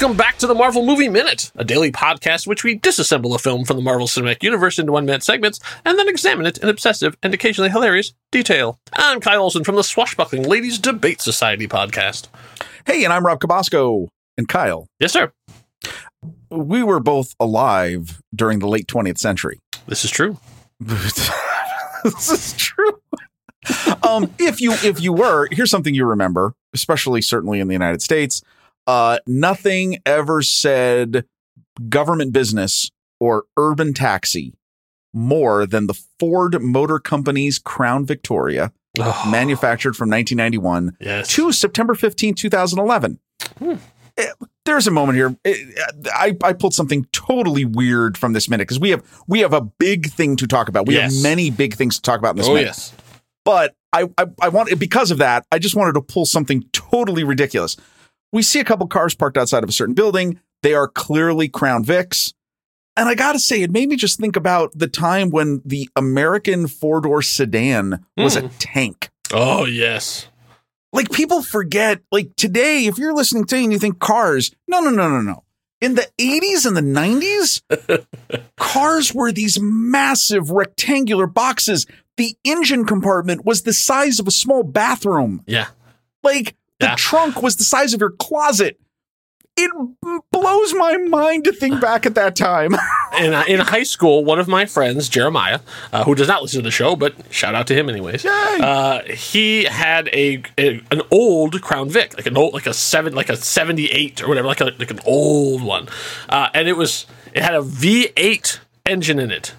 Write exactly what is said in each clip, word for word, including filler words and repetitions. Welcome back to the Marvel Movie Minute, a daily podcast in which we disassemble a film from the Marvel Cinematic Universe into one-minute segments and then examine it in obsessive and occasionally hilarious detail. I'm Kyle Olson from the Swashbuckling Ladies Debate Society podcast. Hey, and I'm Rob Cabosco. And Kyle. Yes, sir. We were both alive during the late twentieth century. This is true. This is true. um, if you if you were, here's something you remember, especially certainly in the United States. Uh, nothing ever said government business or urban taxi more than the Ford Motor Company's Crown Victoria, oh. manufactured from nineteen ninety-one yes. to September fifteenth, twenty eleven. Hmm. There's a moment here. I, I pulled something totally weird from this minute because we have we have a big thing to talk about. We yes. have many big things to talk about in this oh, minute. Yes. But I, I, I want because of that, I just wanted to pull something totally ridiculous. We see a couple cars parked outside of a certain building. They are clearly Crown Vics. And I got to say, it made me just think about the time when the American four-door sedan was mm. a tank. Oh, yes. Like, people forget, like, today, if you're listening to it and you think cars, no, no, no, no, no. In the eighties and the nineties, cars were these massive rectangular boxes. The engine compartment was the size of a small bathroom. Yeah. Like, the yeah. trunk was the size of your closet. It blows my mind to think back at that time. in, uh, in high school, one of my friends, Jeremiah, uh, who does not listen to the show, but shout out to him anyways. Uh, he had a, a an old Crown Vic, like an old, like a seven, like a seventy-eight or whatever, like a, like an old one, uh, and it was it had a V eight engine in it.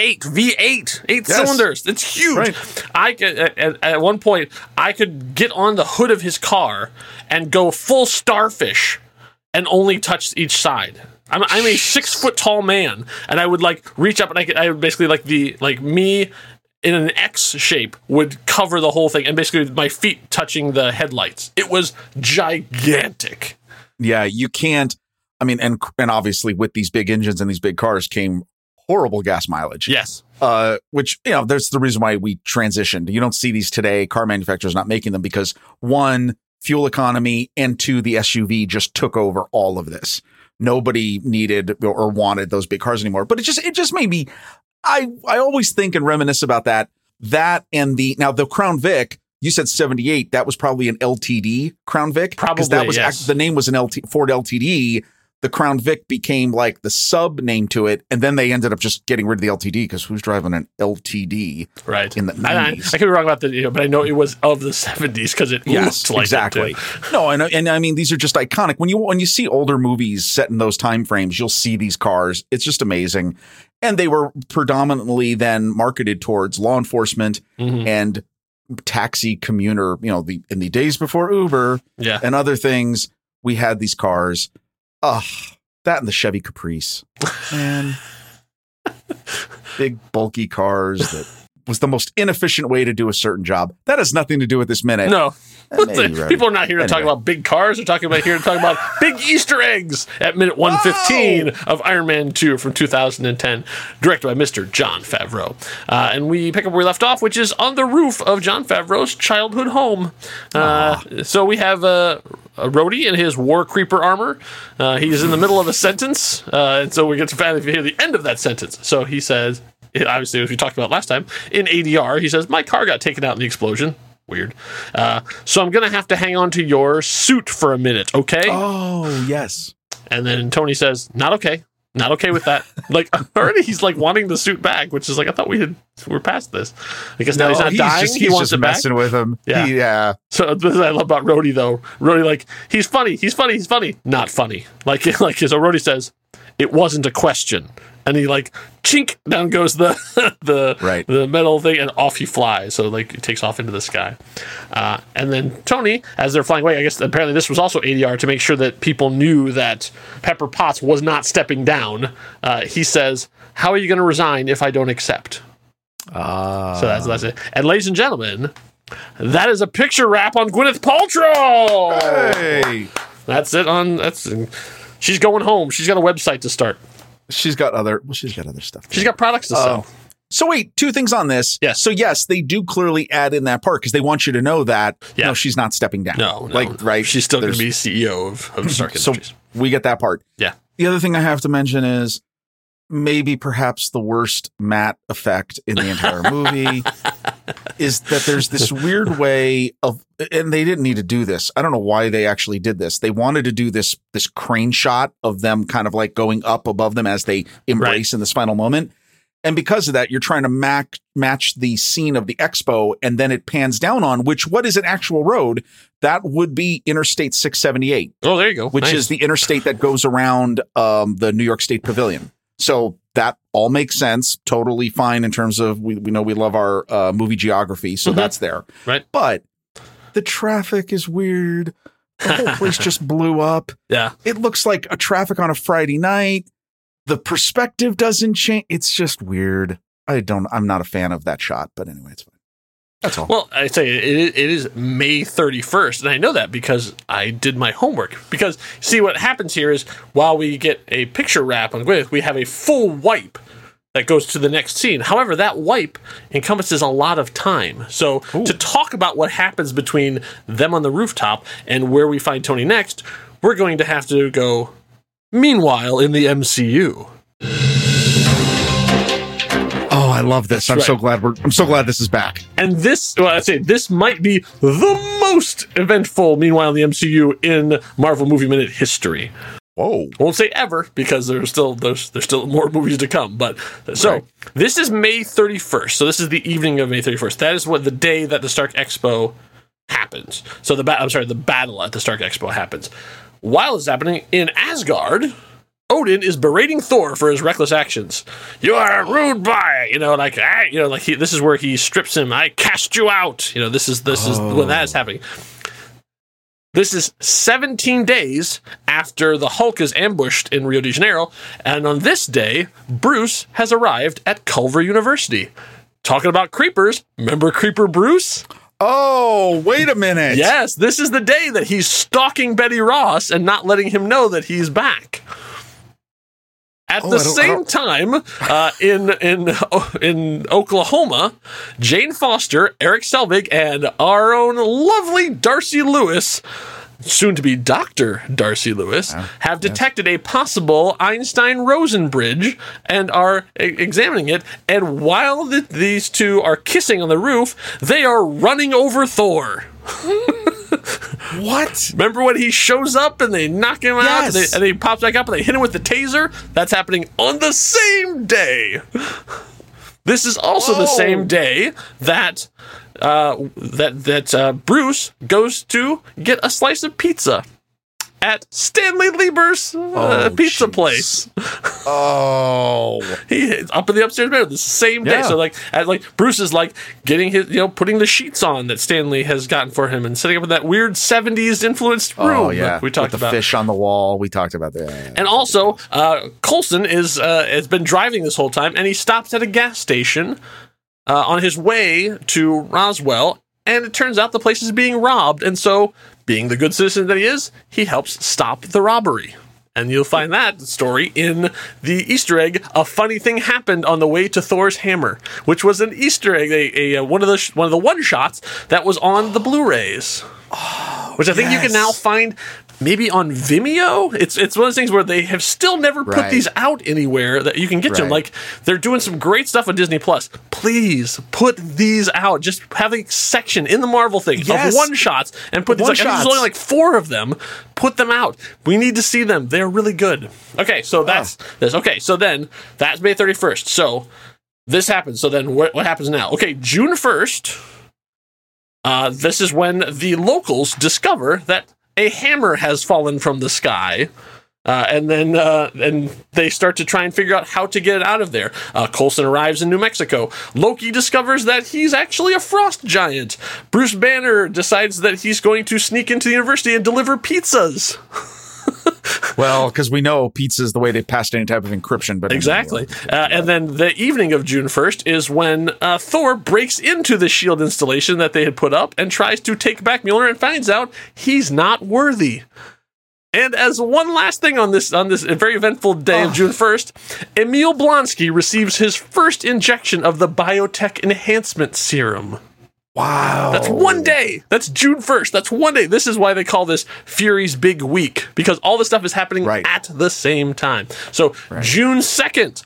Eight V eight, eight yes. cylinders. It's huge. Right. I at, at one point I could get on the hood of his car and go full starfish. And only touch each side. I'm, I'm a six foot tall man, and I would like reach up, and I could, I would basically like the like me in an X shape would cover the whole thing, and basically my feet touching the headlights. It was gigantic. Yeah, you can't. I mean, and and obviously with these big engines and these big cars came horrible gas mileage. Yes. Uh, which you know, that's the reason why we transitioned. You don't see these today. Car manufacturers not making them because one. Fuel economy, and two, the S U V just took over all of this. Nobody needed or wanted those big cars anymore. But it just it just made me, I, I always think and reminisce about that. That and the, now the Crown Vic, you said seventy-eight, that was probably an L T D Crown Vic. Probably, that was yes. The name was an L T, Ford L T D. The Crown Vic became like the sub name to it, and then they ended up just getting rid of the L T D because who's driving an L T D right. in the nineties? I, I could be wrong about that, you know, but I know it was of the seventies because it yes, looked like exactly. It no, and and I mean these are just iconic. When you when you see older movies set in those time frames, you'll see these cars. It's just amazing, and they were predominantly then marketed towards law enforcement mm-hmm. and taxi commuter. You know, the in the days before Uber yeah. and other things, we had these cars. Oh, that and the Chevy Caprice, man, big bulky cars. That was the most inefficient way to do a certain job. That has nothing to do with this minute. No, the, people are not here to anyway. talk about big cars. They're talking about here to talk about big Easter eggs at minute one fifteen oh! of Iron Man two from two thousand ten, directed by Mister Jon Favreau. Uh, and we pick up where we left off, which is on the roof of Jon Favreau's childhood home. Uh, oh. So we have a. Uh, A Rhodey in his War Creeper armor. Uh, he's in the middle of a sentence, uh, and so we get to finally hear the end of that sentence. So he says, obviously, as we talked about last time, in A D R, he says, my car got taken out in the explosion. Weird. Uh, so I'm going to have to hang on to your suit for a minute, okay? Oh, yes. And then Tony says, not okay. Not okay with that. Like, already he's, like, wanting the suit back, which is like, I thought we had, we're past this. I guess no, now he's not he's dying. Just, he he's wants just it back. Messing with him. Yeah. He, yeah. So this is what I love about Rhodey, though. Rhodey, like, he's funny. He's funny. He's funny. Not funny. Like, like so Rhodey says, it wasn't a question. And he, like, chink, down goes the the, right. the metal thing, and off he flies. So, like, it takes off into the sky. Uh, and then Tony, as they're flying away, I guess apparently this was also A D R to make sure that people knew that Pepper Potts was not stepping down. Uh, he says, how are you going to resign if I don't accept? Uh. So that's, that's it. And ladies and gentlemen, that is a picture wrap on Gwyneth Paltrow! Hey! That's it on... That's she's going home. She's got a website to start. She's got other... Well, she's got other stuff. She's got products to uh, sell. So wait, two things on this. Yes. So yes, they do clearly add in that part because they want you to know that yeah. no, she's not stepping down. No, no, like no. right, she's still going to be C E O of, of Stark Industries. So we get that part. Yeah. The other thing I have to mention is maybe perhaps the worst Matt effect in the entire movie is that there's this weird way of, and they didn't need to do this. I don't know why they actually did this. They wanted to do this, this crane shot of them kind of like going up above them as they embrace right. in this final moment. And because of that, you're trying to mac- match the scene of the expo, and then it pans down on, which what is an actual road? That would be Interstate six seventy-eight. Oh, there you go. Which nice. Is the interstate that goes around um, the New York State Pavilion. So that all makes sense. Totally fine in terms of we, we know we love our uh, movie geography. So mm-hmm. that's there. Right. But the traffic is weird. The whole place just blew up. Yeah. It looks like a traffic on a Friday night. The perspective doesn't change. It's just weird. I don't, I'm not a fan of that shot, but anyway, it's fine. That's all. Well, I say it, it is May thirty-first, and I know that because I did my homework. Because, see, what happens here is while we get a picture wrap on Gwyneth, we have a full wipe that goes to the next scene. However, that wipe encompasses a lot of time. So Ooh. To talk about what happens between them on the rooftop and where we find Tony next, we're going to have to go... Meanwhile, in the M C U. Oh, I love this. That's I'm right. so glad we're I'm so glad this is back. And this well, I say this might be the most eventful Meanwhile in the M C U in Marvel Movie Minute history. Whoa. I won't say ever because there's still there's there's still more movies to come, but so right. this is May thirty-first. So this is the evening of May thirty-first. That is what the day that the Stark Expo happens. So the ba- I'm sorry, the battle at the Stark Expo happens. While it's happening in Asgard, Odin is berating Thor for his reckless actions. You are a rude boy, you know, like ah, you know, like he, this is where he strips him. I cast you out. You know, this is this oh. is when that is happening. This is seventeen days after the Hulk is ambushed in Rio de Janeiro, and on this day, Bruce has arrived at Culver University. Talking about creepers, remember Creeper Bruce? Oh, wait a minute. Yes, this is the day that he's stalking Betty Ross and not letting him know that he's back. At oh, the same time, uh, in in in Oklahoma, Jane Foster, Eric Selvig, and our own lovely Darcy Lewis, soon to be Doctor Darcy Lewis, wow. have detected yes. a possible Einstein-Rosen bridge and are e- examining it. And while the, these two are kissing on the roof, they are running over Thor. What? Remember when he shows up and they knock him yes. out and, they, and he pops back up and they hit him with the taser? That's happening on the same day. This is also Whoa. The same day that... Uh, that that uh, Bruce goes to get a slice of pizza at Stanley Lieber's uh, oh, pizza geez. Place. Oh, he up in the upstairs bedroom the same day. Yeah. So like, at, like Bruce is like getting his, you know, putting the sheets on that Stanley has gotten for him and setting up in that weird seventies influenced room. Oh yeah, we talked With the about fish on the wall. We talked about that. Yeah, and also, uh, Coulson is uh, has been driving this whole time, and he stops at a gas station. Uh, on his way to Roswell, and it turns out the place is being robbed, and so, being the good citizen that he is, he helps stop the robbery. And you'll find that story in the Easter egg, A Funny Thing Happened on the Way to Thor's Hammer, which was an Easter egg, a, a, one of the sh- one of the one-shots that was on the Blu-rays, oh, which I think yes. you can now find... Maybe on Vimeo? It's it's one of those things where they have still never put right. these out anywhere that you can get right. to them. Like, they're doing some great stuff on Disney+. Please put these out. Just have a section in the Marvel thing yes. of one-shots and put these out. Like, there's only like four of them. Put them out. We need to see them. They're really good. Okay, so that's oh. this. Okay, so then that's May thirty-first. So this happens. So then what, what happens now? Okay, June first, uh, this is when the locals discover that a hammer has fallen from the sky, uh, and then uh, and they start to try and figure out how to get it out of there. Uh, Coulson arrives in New Mexico. Loki discovers that he's actually a frost giant. Bruce Banner decides that he's going to sneak into the university and deliver pizzas. Well, because we know pizza is the way they passed any type of encryption. But exactly. Uh, and then the evening of June first is when uh, Thor breaks into the S H I E L D installation that they had put up and tries to take back Mjolnir and finds out he's not worthy. And as one last thing on this on this very eventful day oh. of June first, Emil Blonsky receives his first injection of the biotech enhancement serum. Wow. That's one day. That's June first. That's one day. This is why they call this Fury's Big Week, because all this stuff is happening right. at the same time. So right. June second,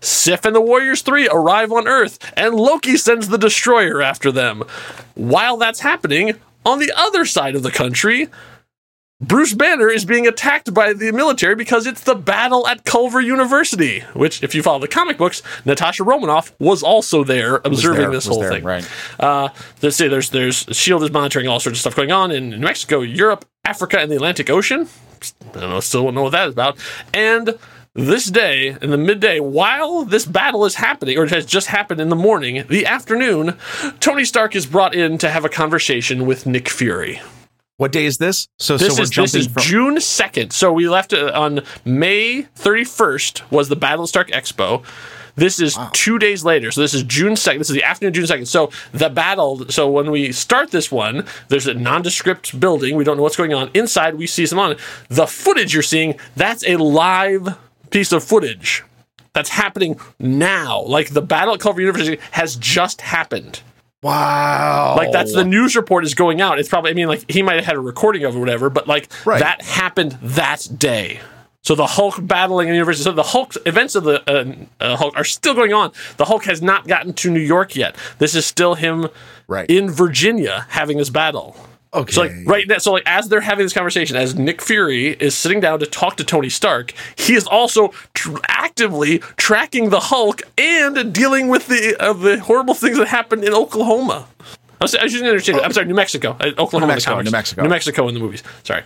Sif and the Warriors three arrive on Earth, and Loki sends the Destroyer after them. While that's happening, on the other side of the country, Bruce Banner is being attacked by the military because it's the battle at Culver University, which, if you follow the comic books, Natasha Romanoff was also there observing there, this whole there, thing. Right. Uh, let's see, there's, there's S H I E L D is monitoring all sorts of stuff going on in New Mexico, Europe, Africa, and the Atlantic Ocean. I don't know, still don't know what that is about. And this day, in the midday, while this battle is happening, or it has just happened in the morning, the afternoon, Tony Stark is brought in to have a conversation with Nick Fury. What day is this? So, this so we're is, jumping this is from- June second. So we left uh, on May thirty-first was the Battle of Stark Expo. This is wow. two days later. So this is June second. This is the afternoon of June second. So the battle, so when we start this one, there's a nondescript building. We don't know what's going on. Inside, we see some on it. The footage you're seeing, that's a live piece of footage that's happening now. Like the Battle at Culver University has just happened. Wow. Like, that's the news report is going out. It's probably, I mean, like, he might have had a recording of it or whatever, but, like, right. that happened that day. So the Hulk battling in the Universal. So the Hulk events of the uh, uh, Hulk are still going on. The Hulk has not gotten to New York yet. This is still him right. in Virginia having this battle. Okay. So, like, right now, so, like, as they're having this conversation, as Nick Fury is sitting down to talk to Tony Stark, he is also tr- actively tracking the Hulk and dealing with the uh, the horrible things that happened in Oklahoma. I shouldn't understand. Oh. I'm sorry, New Mexico. Oklahoma. New Mexico, New Mexico. New Mexico in the movies. Sorry.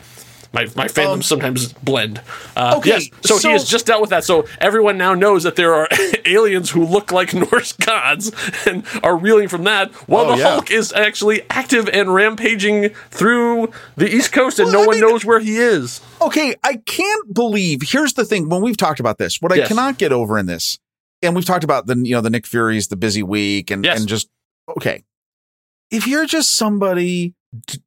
My my fandoms um, sometimes blend. Uh, okay, yes, so, so he has just dealt with that. So everyone now knows that there are aliens who look like Norse gods and are reeling from that. While oh, the yeah. Hulk is actually active and rampaging through the East Coast, and well, no I one mean, knows where he is. Okay, I can't believe. Here's the thing: when we've talked about this, what yes. I cannot get over in this, and we've talked about the you know the Nick Fury's, the busy week, and yes. and just okay. If you're just somebody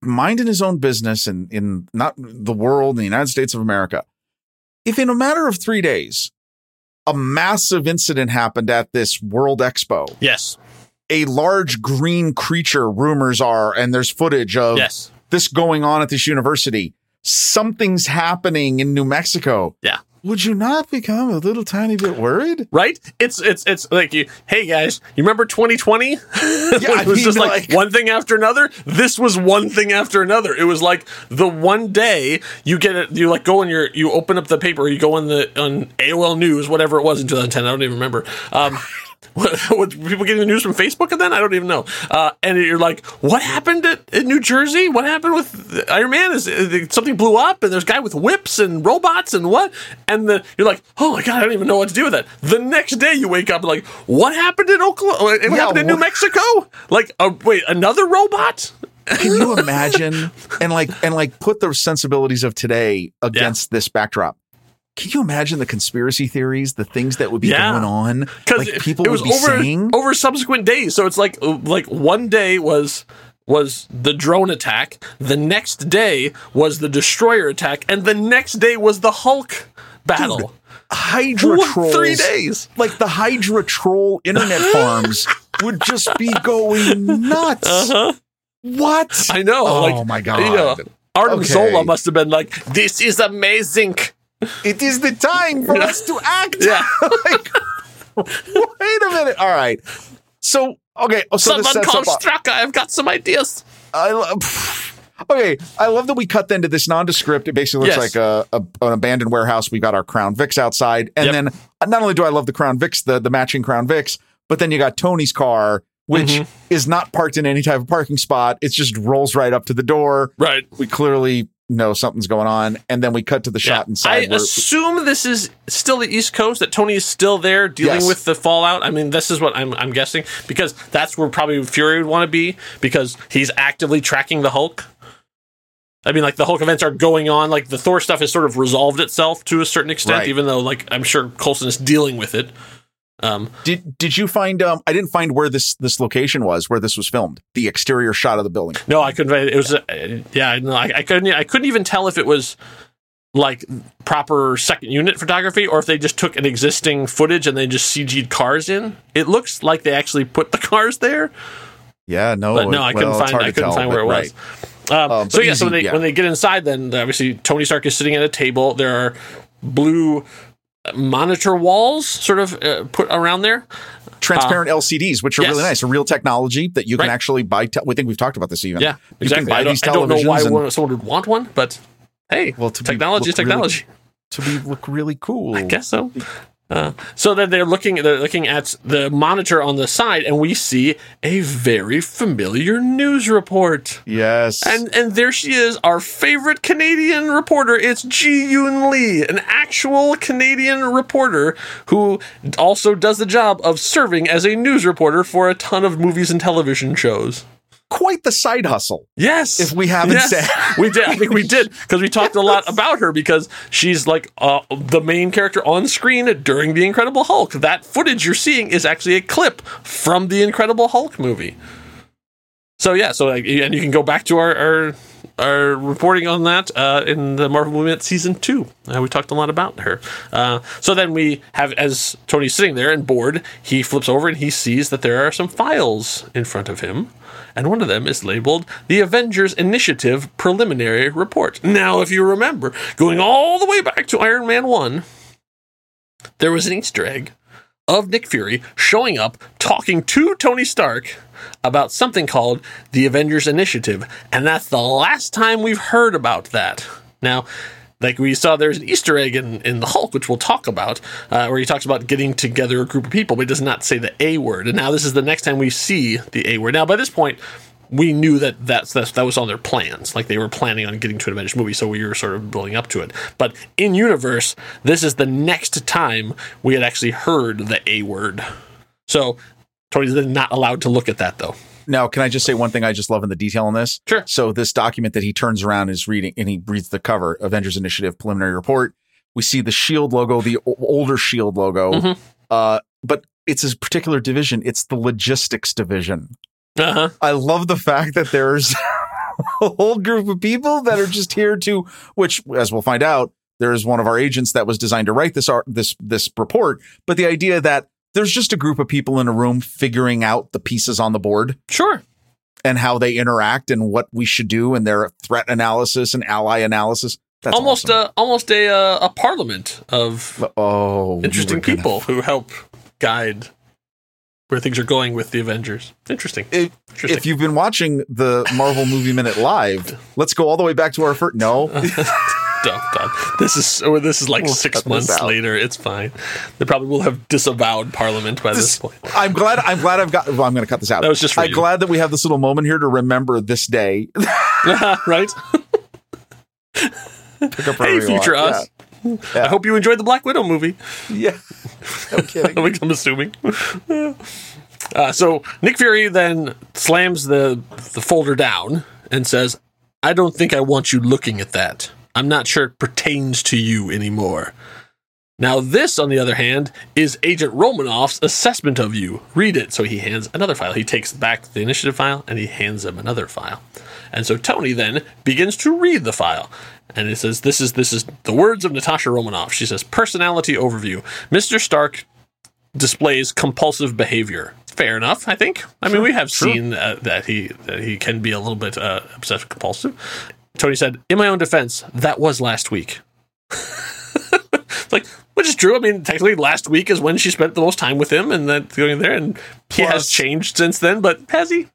minding his own business in, in not the world, in the United States of America, if in a matter of three days, a massive incident happened at this World Expo. Yes. A large green creature, rumors are, and there's footage of yes. this going on at this university. Something's happening in New Mexico. Yeah. Would you not become a little tiny bit worried? Right? It's it's it's like, you, hey, guys, you remember twenty twenty? Yeah, it was mean, just like, like one thing after another. This was one thing after another. It was like the one day you get it. You like go in your you open up the paper. You go on the on A O L News, whatever it was in two thousand ten. I don't even remember. Um, what, what, people getting the news from Facebook and then? I don't even know. Uh, and you're like, what happened at, in New Jersey? What happened with Iron Man? Is, is something blew up and there's a guy with whips and robots and what? And then you're like, oh my God, I don't even know what to do with that. The next day you wake up and like, what happened in Oklahoma? It yeah, happened in New Mexico? Like, uh, wait, another robot? Can you imagine? and like, and like put the sensibilities of today against yeah. this backdrop. Can you imagine the conspiracy theories, the things that would be yeah. going on? Because like people it was would be over, saying over subsequent days. So it's like like one day was was the drone attack, the next day was the Destroyer attack, and the next day was the Hulk battle. Dude, Hydra what, trolls, three days. Like the Hydra troll internet farms would just be going nuts. Uh-huh. What? I know. Oh like, my God. You know, Artem okay. Zola must have been like, this is amazing. It is the time for us to act. Yeah. Like, wait a minute. All right. So, okay. So someone this call Straka. I've got some ideas. I love. Okay. I love that we cut then to this nondescript. It basically looks yes. like a, a, an abandoned warehouse. We've got our Crown Vicks outside. And yep. then not only do I love the Crown Vicks, the, the matching Crown Vicks, but then you got Tony's car, which mm-hmm. is not parked in any type of parking spot. It just rolls right up to the door. Right. We clearly no, something's going on, and then we cut to the shot yeah, inside. I where- assume this is still the East Coast, that Tony is still there dealing yes. with the fallout. I mean, this is what I'm I'm guessing, because that's where probably Fury would want to be, because he's actively tracking the Hulk. I mean, like, the Hulk events are going on. Like, the Thor stuff has sort of resolved itself to a certain extent, right. even though, like, I'm sure Coulson is dealing with it. Um, did did you find? Um, I didn't find where this this location was, where this was filmed. The exterior shot of the building. No, I couldn't. It was uh, yeah, no, I, I couldn't. I couldn't even tell if it was like proper second unit photography or if they just took an existing footage and they just C G'd cars in. It looks like they actually put the cars there. Yeah, no, but no, I well, couldn't find. I couldn't tell, find where it was. Right. Um, um, so yeah, easy, so when they yeah. when they get inside, then obviously Tony Stark is sitting at a table. There are blue monitor walls, sort of uh, put around there. Transparent uh, L C Ds, which are yes. really nice, a real technology that you can right. actually buy. Te- we think we've talked about this even. Yeah, you exactly. I don't, I don't know why and, someone would want one, but hey, well, to technology is technology. Really, to be look really cool, I guess so. Uh, so then they're looking, they're looking at the monitor on the side, and we see a very familiar news report. Yes, and and there she is, our favorite Canadian reporter. It's Ji Yoon Lee, an actual Canadian reporter who also does the job of serving as a news reporter for a ton of movies and television shows. Quite the side hustle. Yes. If we haven't yes. said. We did. I think we did. Because we talked yes. a lot about her because she's like uh, the main character on screen during The Incredible Hulk. That footage you're seeing is actually a clip from The Incredible Hulk movie. So, yeah. So, like, and you can go back to our our, our reporting on that uh, in the Marvel Movement Season two. Uh, we talked a lot about her. Uh, so then we have, as Tony's sitting there and bored, he flips over and he sees that there are some files in front of him. And one of them is labeled the Avengers Initiative Preliminary Report. Now, if you remember, going all the way back to Iron Man one, there was an Easter egg of Nick Fury showing up, talking to Tony Stark about something called the Avengers Initiative. And that's the last time we've heard about that. Now, like we saw, there's an Easter egg in, in the Hulk, which we'll talk about, uh, where he talks about getting together a group of people, but he does not say the A word. And now this is the next time we see the A word. Now, by this point, we knew that that's, that's, that was on their plans. Like, they were planning on getting to an Avengers movie, so we were sort of building up to it. But in universe, this is the next time we had actually heard the A word. So Tony's then not allowed to look at that, though. Now, can I just say one thing I just love in the detail on this? Sure. So this document that he turns around is reading, and he reads the cover, Avengers Initiative Preliminary Report. We see the S H I E L D logo, the o- older S H I E L D logo, mm-hmm. uh, but it's a particular division. It's the logistics division. Uh-huh. I love the fact that there's a whole group of people that are just here to, which, as we'll find out, there is one of our agents that was designed to write this art, this this report. But the idea that there's just a group of people in a room figuring out the pieces on the board. Sure. And how they interact and what we should do and their threat analysis and ally analysis. That's almost awesome. a almost a uh, a parliament of oh, interesting people gonna... who help guide where things are going with the Avengers. Interesting. If, interesting. If you've been watching the Marvel Movie Minute Live, let's go all the way back to our first. No. Don't, don't. This is or this is like we'll six months later. It's fine. They probably will have disavowed Parliament by this, this point. I'm glad. I'm glad I've got. Well, I'm going to cut this out. That was just. For I'm you. glad that we have this little moment here to remember this day. Right. Pick up hey, future walk. us. Yeah. Yeah. I hope you enjoyed the Black Widow movie. Yeah. No kidding. I'm assuming. Uh, so Nick Fury then slams the the folder down and says, "I don't think I want you looking at that. I'm not sure it pertains to you anymore." Now this, on the other hand, is Agent Romanoff's assessment of you. Read it. So he hands another file. He takes back the initiative file, and he hands him another file. And so Tony then begins to read the file. And it says, this is this is the words of Natasha Romanoff. She says, personality overview. Mister Stark displays compulsive behavior. Fair enough, I think. I mean, sure, we have sure. seen uh, that he that he can be a little bit uh, obsessive compulsive. Tony said, in my own defense, that was last week. Like, which is true. I mean, technically last week is when she spent the most time with him and that going there. And Plus, he has changed since then, but has he?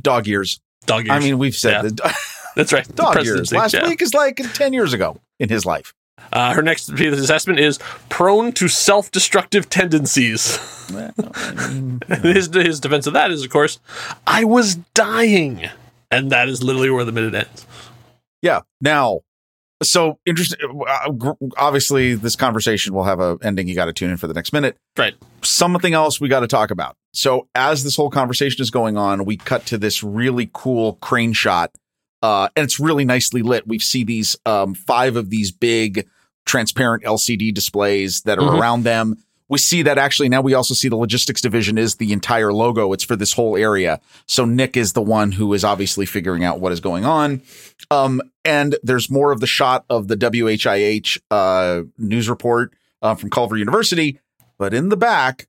Dog years. Dog years. I mean, we've said yeah. that. That's right. Dog years. Last yeah. week is like ten years ago in his life. Uh, her next assessment is prone to self-destructive tendencies. Well, I mean, no. his, his defense of that is, of course, I was dying. And that is literally where the minute ends. Yeah. Now, so interesting. Obviously, this conversation will have an ending. You got to tune in for the next minute. Right. Something else we got to talk about. So as this whole conversation is going on, we cut to this really cool crane shot. Uh, and it's really nicely lit. We see these um, five of these big transparent L C D displays that are mm-hmm. around them. We see that actually now we also see the logistics division is the entire logo. It's for this whole area. So Nick is the one who is obviously figuring out what is going on. Um, and there's more of the shot of the W H I H uh, news report uh, from Culver University. But in the back,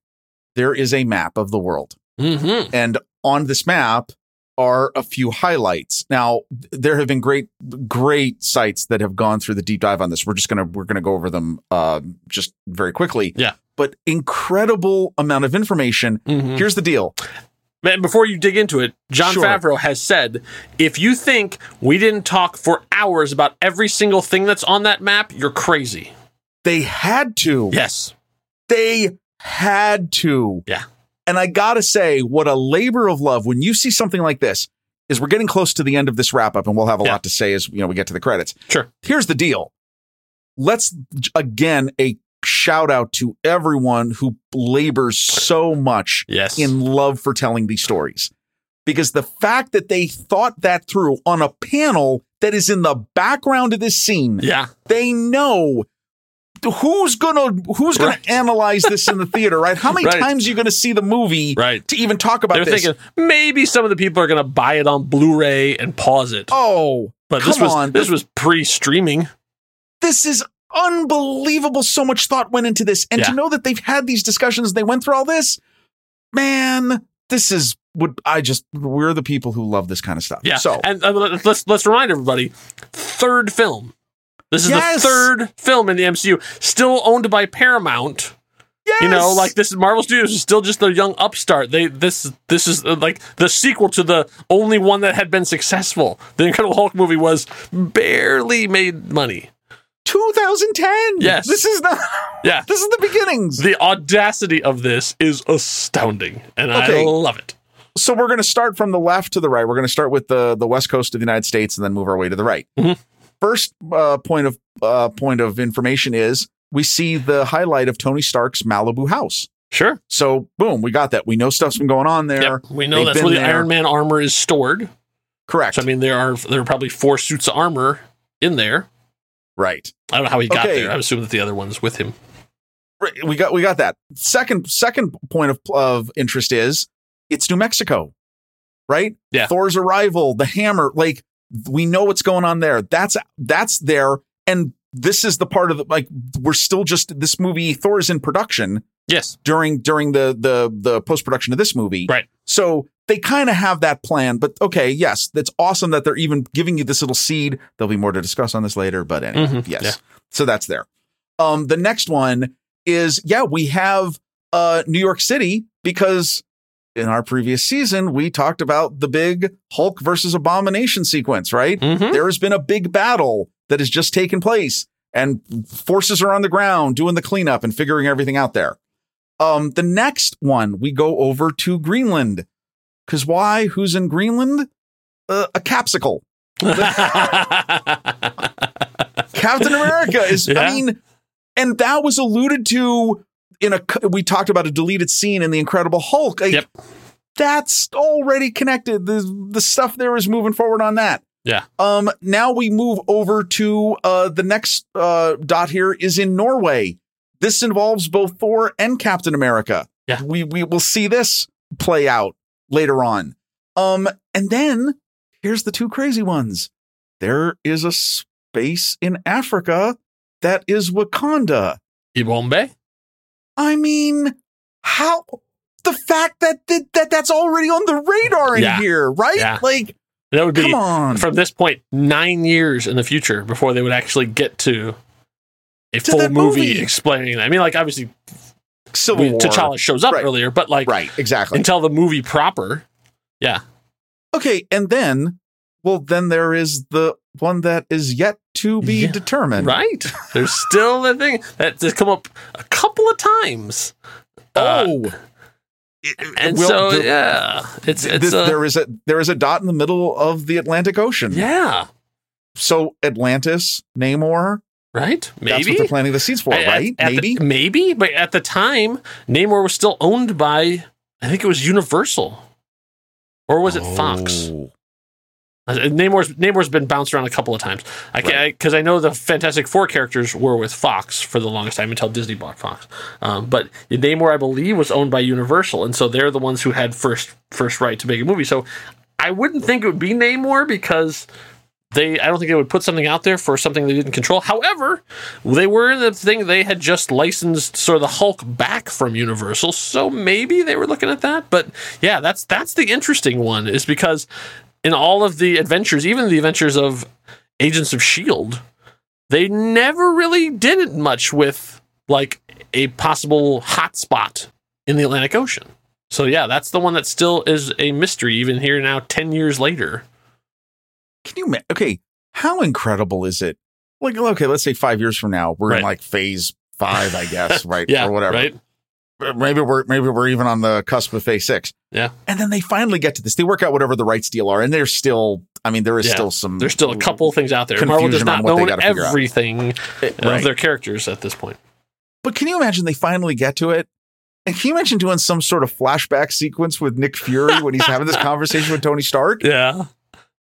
there is a map of the world. Mm-hmm. And on this map, are a few highlights. Now, there have been great, great sites that have gone through the deep dive on this. We're just going to we're going to go over them uh, just very quickly. Yeah. But incredible amount of information. Mm-hmm. Here's the deal. Man, before you dig into it, Jon sure. Favreau has said, if you think we didn't talk for hours about every single thing that's on that map, you're crazy. They had to. Yes. They had to. Yeah. And I got to say, what a labor of love when you see something like this is we're getting close to the end of this wrap up and we'll have a yeah. lot to say as you know we get to the credits. Sure. Here's the deal. Let's, again, a shout out to everyone who labors so much yes. in love for telling these stories, because the fact that they thought that through on a panel that is in the background of this scene, yeah, they know who's going to who's going right. to analyze this in the theater, right? How many right. times are you going to see the movie right. to even talk about They're this? Thinking, maybe some of the people are going to buy it on Blu-ray and pause it. Oh, but come this was on. this was pre-streaming. This is unbelievable. So much thought went into this, and yeah. to know that they've had these discussions, they went through all this, man, this is what I just we're the people who love this kind of stuff. Yeah. So and uh, let's let's remind everybody, third film. This is yes. the third film in the M C U, still owned by Paramount. Yes. You know, like this is Marvel Studios is still just the young upstart. They this this is uh, like the sequel to the only one that had been successful. The Incredible Hulk movie was barely made money. two thousand ten Yes. This is not yeah. This is the beginnings. The audacity of this is astounding. And okay. I love it. So we're going to start from the left to the right. We're going to start with the, the west coast of the United States and then move our way to the right. Mm-hmm. First uh, point of uh, point of information is we see the highlight of Tony Stark's Malibu house. Sure. So boom, we got that. We know stuff's been going on there. Yep. We know They've that's where the there. Iron Man armor is stored. Correct. So, I mean, there are there are probably four suits of armor in there. Right. I don't know how he got okay. there. I assume that the other one's with him. Right. We got we got that. Second second point of of interest is it's New Mexico, right? Yeah. Thor's arrival, the hammer, like we know what's going on there. That's that's there, and this is the part of the, like we're still just this movie. Thor is in production. Yes. During during the the the post production of this movie. Right. So they kind of have that plan, but okay, yes, that's awesome that they're even giving you this little seed. There'll be more to discuss on this later, but anyway, mm-hmm, yes. Yeah. So that's there. Um, the next one is, yeah, we have uh, New York City, because in our previous season, we talked about the big Hulk versus Abomination sequence, right? Mm-hmm. There has been a big battle that has just taken place, and forces are on the ground doing the cleanup and figuring everything out there. Um, the next one, we go over to Greenland. Because why? Who's in Greenland? Uh, a capsicle. Captain America is, yeah. I mean, and that was alluded to in a, we talked about a deleted scene in The Incredible Hulk. Like, yep. That's already connected. The, the stuff there is moving forward on that. Yeah. Um. Now we move over to uh, the next uh, dot here is in Norway. This involves both Thor and Captain America. Yeah. We, we will see this play out later on. Um, and then here's the two crazy ones. There is a space in Africa that is Wakanda. Ibombe? I mean, how the fact that that, that that's already on the radar in yeah. here, right? Yeah. Like that would be come on. From this point nine years in the future before they would actually get to a to full movie, movie explaining that. I mean, like obviously Civil we, War. T'Challa shows up right. earlier, but like right, exactly. until the movie proper. Yeah. Okay, and then well then there is the one that is yet to be yeah. determined. Right. There's still the thing that has come up a couple of times. Oh. Uh, it, it, and well, so the, yeah. It's, it's the, a, there is a there is a dot in the middle of the Atlantic Ocean. Yeah. So Atlantis, Namor. Right? Maybe. That's what they're planting the seeds for, at, right? At maybe. The, maybe. But at the time, Namor was still owned by, I think it was Universal. Or was it oh. Fox? Namor's, Namor's been bounced around a couple of times. I Because right. I, I know the Fantastic Four characters were with Fox for the longest time until Disney bought Fox. Um, but Namor, I believe, was owned by Universal. And so they're the ones who had first first right to make a movie. So I wouldn't think it would be Namor because They, I don't think they would put something out there for something they didn't control. However, they were in the thing they had just licensed sort of the Hulk back from Universal, so maybe they were looking at that. But yeah, that's that's the interesting one, is because in all of the adventures, even the adventures of Agents of S H I E L D, they never really did much with like a possible hotspot in the Atlantic Ocean. So yeah, that's the one that still is a mystery, even here now ten years later. Can you imagine? Okay, how incredible is it? Like, okay, let's say five years from now, we're right. in like phase five, I guess, right? yeah, or whatever. Right? Maybe we're maybe we're even on the cusp of phase six. Yeah. And then they finally get to this. They work out whatever the rights deal are, and there's still, I mean, there is yeah. still some. There's still a couple things out there. Marvel does not know everything it, right. of their characters at this point. But can you imagine they finally get to it? And can you imagine doing some sort of flashback sequence with Nick Fury when he's having this conversation with Tony Stark? Yeah.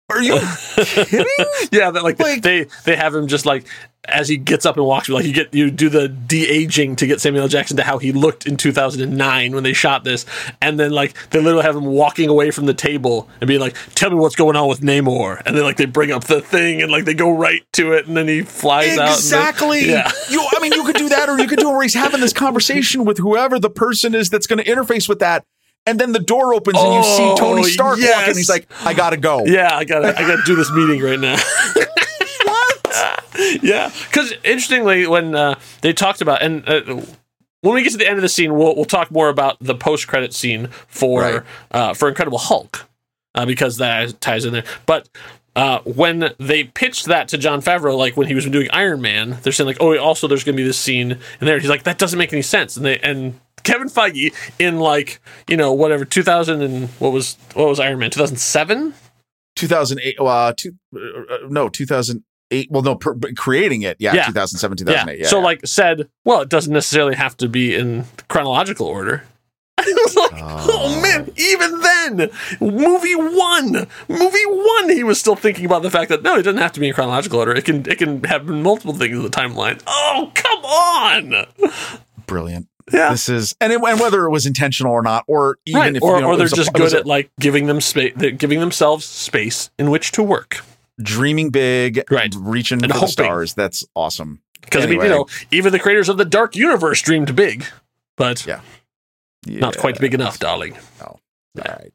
Are you kidding? yeah, that like, like they they have him just like as he gets up and walks, like you get you do the de-aging to get Samuel L. Jackson to how he looked in two thousand nine when they shot this, and then like they literally have him walking away from the table and being like, "Tell me what's going on with Namor," and then like they bring up the thing and like they go right to it, and then he flies exactly. out. Exactly. Yeah. You, I mean, you could do that, or you could do it where he's having this conversation with whoever the person is that's going to interface with that. And then the door opens oh, and you see Tony Stark yes. walking. He's like, "I gotta go. Yeah, I gotta, I gotta do this meeting right now." What? Yeah, because interestingly, when uh, they talked about, and uh, when we get to the end of the scene, we'll we'll talk more about the post-credit scene for right. uh, for Incredible Hulk uh, because that ties in there. But uh, when they pitched that to Jon Favreau, like when he was doing Iron Man, they're saying like, "Oh, also there's gonna be this scene in there." He's like, "That doesn't make any sense," and they and. Kevin Feige in like, you know, whatever, two thousand and what was, what was Iron Man? two thousand seven two thousand eight Uh, two, uh, no, two thousand eight Well, no, per, creating it. Yeah, yeah. two thousand seven, two thousand eight Yeah. yeah so yeah. like said, well, it doesn't necessarily have to be in chronological order. I was like, oh. oh man, even then, movie one, movie one, he was still thinking about the fact that, no, it doesn't have to be in chronological order. It can, it can have multiple things in the timeline. Oh, come on. Brilliant. Yeah. This is and, it, and whether it was intentional or not, or even right. if or, you know, or they're just a, good at like giving them space, giving themselves space in which to work, dreaming big, right, reaching and for hoping. The stars. That's awesome. Because anyway. I mean, you know, even the creators of the Dark Universe dreamed big, but yeah, yeah. not quite big enough, darling. Oh, no. yeah. all right.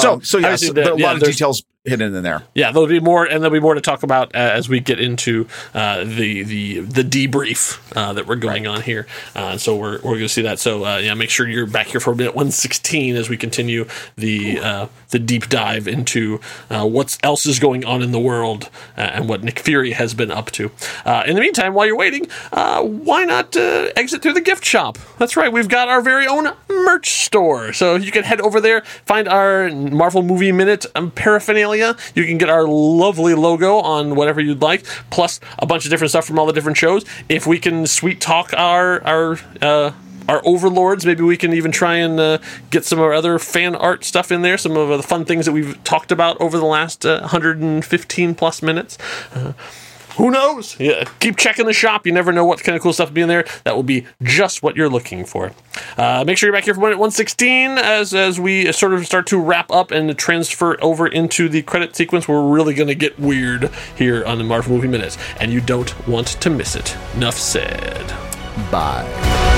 So, um, so yeah, so there, a yeah, lot of details hidden in there. Yeah, there'll be more, and there'll be more to talk about uh, as we get into uh, the the the debrief uh, that we're going right. on here. Uh, so we're we're going to see that. So uh, yeah, make sure you're back here for minute one sixteen as we continue the uh, the deep dive into uh, what else is going on in the world uh, and what Nick Fury has been up to. Uh, in the meantime, while you're waiting, uh, why not uh, exit through the gift shop? That's right, we've got our very own merch store. So you can head over there, find our Marvel Movie Minute um, paraphernalia. You can get our lovely logo on whatever you'd like, plus a bunch of different stuff from all the different shows. If we can sweet talk our our uh, our overlords, maybe we can even try and uh, get some of our other fan art stuff in there, some of the fun things that we've talked about over the last uh, one hundred fifteen plus minutes. Uh, who knows? Yeah, keep checking the shop. You never know what kind of cool stuff will be in there. That will be just what you're looking for. Uh, make sure you're back here for minute one sixteen as as we sort of start to wrap up and transfer over into the credit sequence. We're really going to get weird here on the Marvel Movie Minute, and you don't want to miss it. Enough said. Bye.